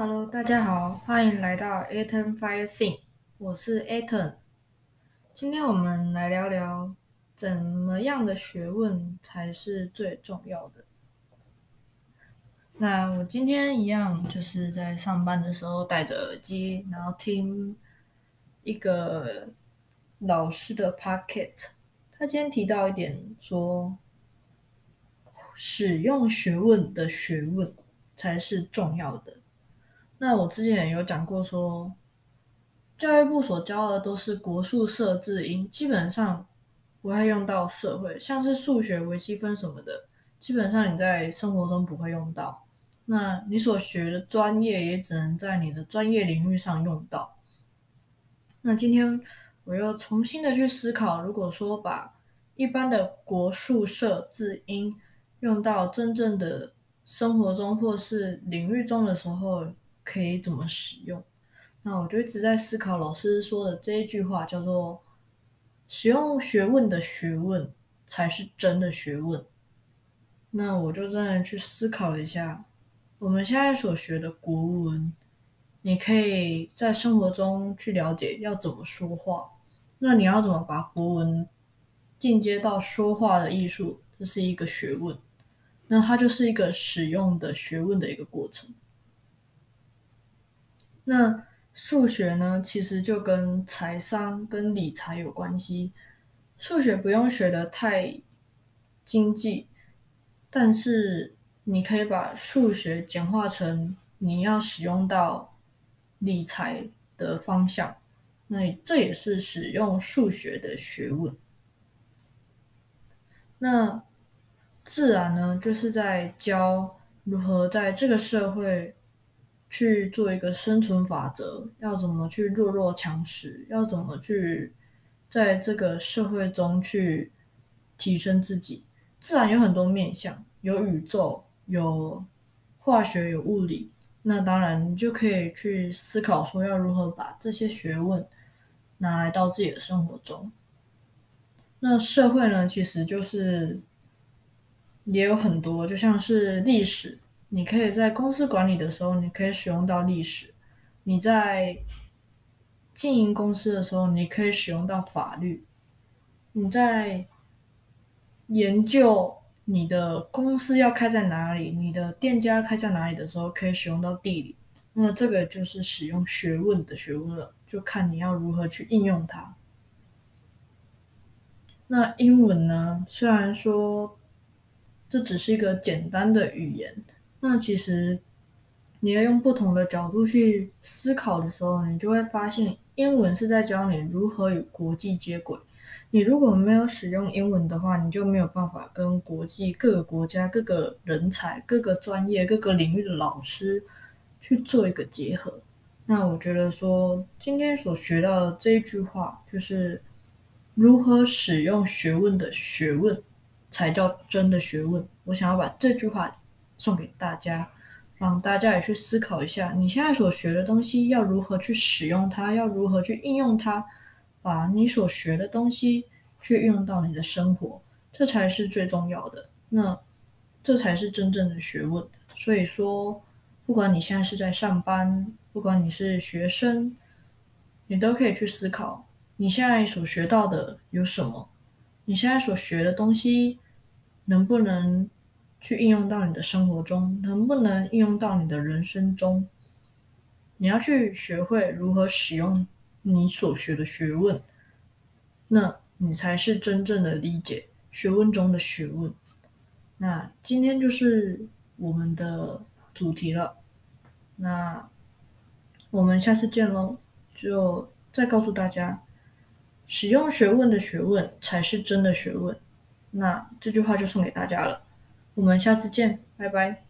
Hello， 大家好，欢迎来到 Atom Fire Sing， 我是 Atom。今天我们来聊聊怎么样的学问才是最重要的。那我今天一样就是在上班的时候戴着耳机，然后听一个老师的 podcast， 他今天提到一点说，使用学问的学问才是重要的。那我之前有讲过说，教育部所教的都是国术社自英，基本上不会用到社会，像是数学、微积分什么的，基本上你在生活中不会用到。那你所学的专业也只能在你的专业领域上用到。那今天我又重新的去思考，如果说把一般的国术社自英用到真正的生活中或是领域中的时候，可以怎么使用？那我就一直在思考老师说的这一句话，叫做使用学问的学问才是真的学问。那我就真的去思考一下，我们现在所学的国文，你可以在生活中去了解要怎么说话，那你要怎么把国文进阶到说话的艺术，这是一个学问。那它就是一个使用的学问的一个过程。那数学呢，其实就跟财商跟理财有关系。数学不用学得太精济，但是你可以把数学简化成你要使用到理财的方向，那这也是使用数学的学问。那自然呢，就是在教如何在这个社会去做一个生存法则，要怎么去弱肉强食，要怎么去在这个社会中去提升自己。自然有很多面向，有宇宙，有化学，有物理，那当然你就可以去思考说要如何把这些学问拿来到自己的生活中。那社会呢，其实就是也有很多，就像是历史，你可以在公司管理的时候，你可以使用到历史；你在经营公司的时候，你可以使用到法律；你在研究你的公司要开在哪里，你的店家开在哪里的时候，可以使用到地理。那这个就是使用学问的学问了，就看你要如何去应用它。那英文呢，虽然说这只是一个简单的语言，那其实你要用不同的角度去思考的时候，你就会发现英文是在教你如何与国际接轨。你如果没有使用英文的话，你就没有办法跟国际各个国家、各个人才、各个专业、各个领域的老师去做一个结合。那我觉得说今天所学到的这一句话，就是如何使用学问的学问才叫真的学问。我想要把这句话送给大家，让大家也去思考一下，你现在所学的东西要如何去使用它，要如何去应用它，把你所学的东西去用到你的生活，这才是最重要的。那这才是真正的学问。所以说，不管你现在是在上班，不管你是学生，你都可以去思考，你现在所学到的有什么，你现在所学的东西能不能去应用到你的生活中，能不能应用到你的人生中。你要去学会如何使用你所学的学问，那你才是真正的理解学问中的学问。那今天就是我们的主题了，那我们下次见咯。就再告诉大家，使用学问的学问才是真的学问，那这句话就送给大家了。我们下次见，拜拜。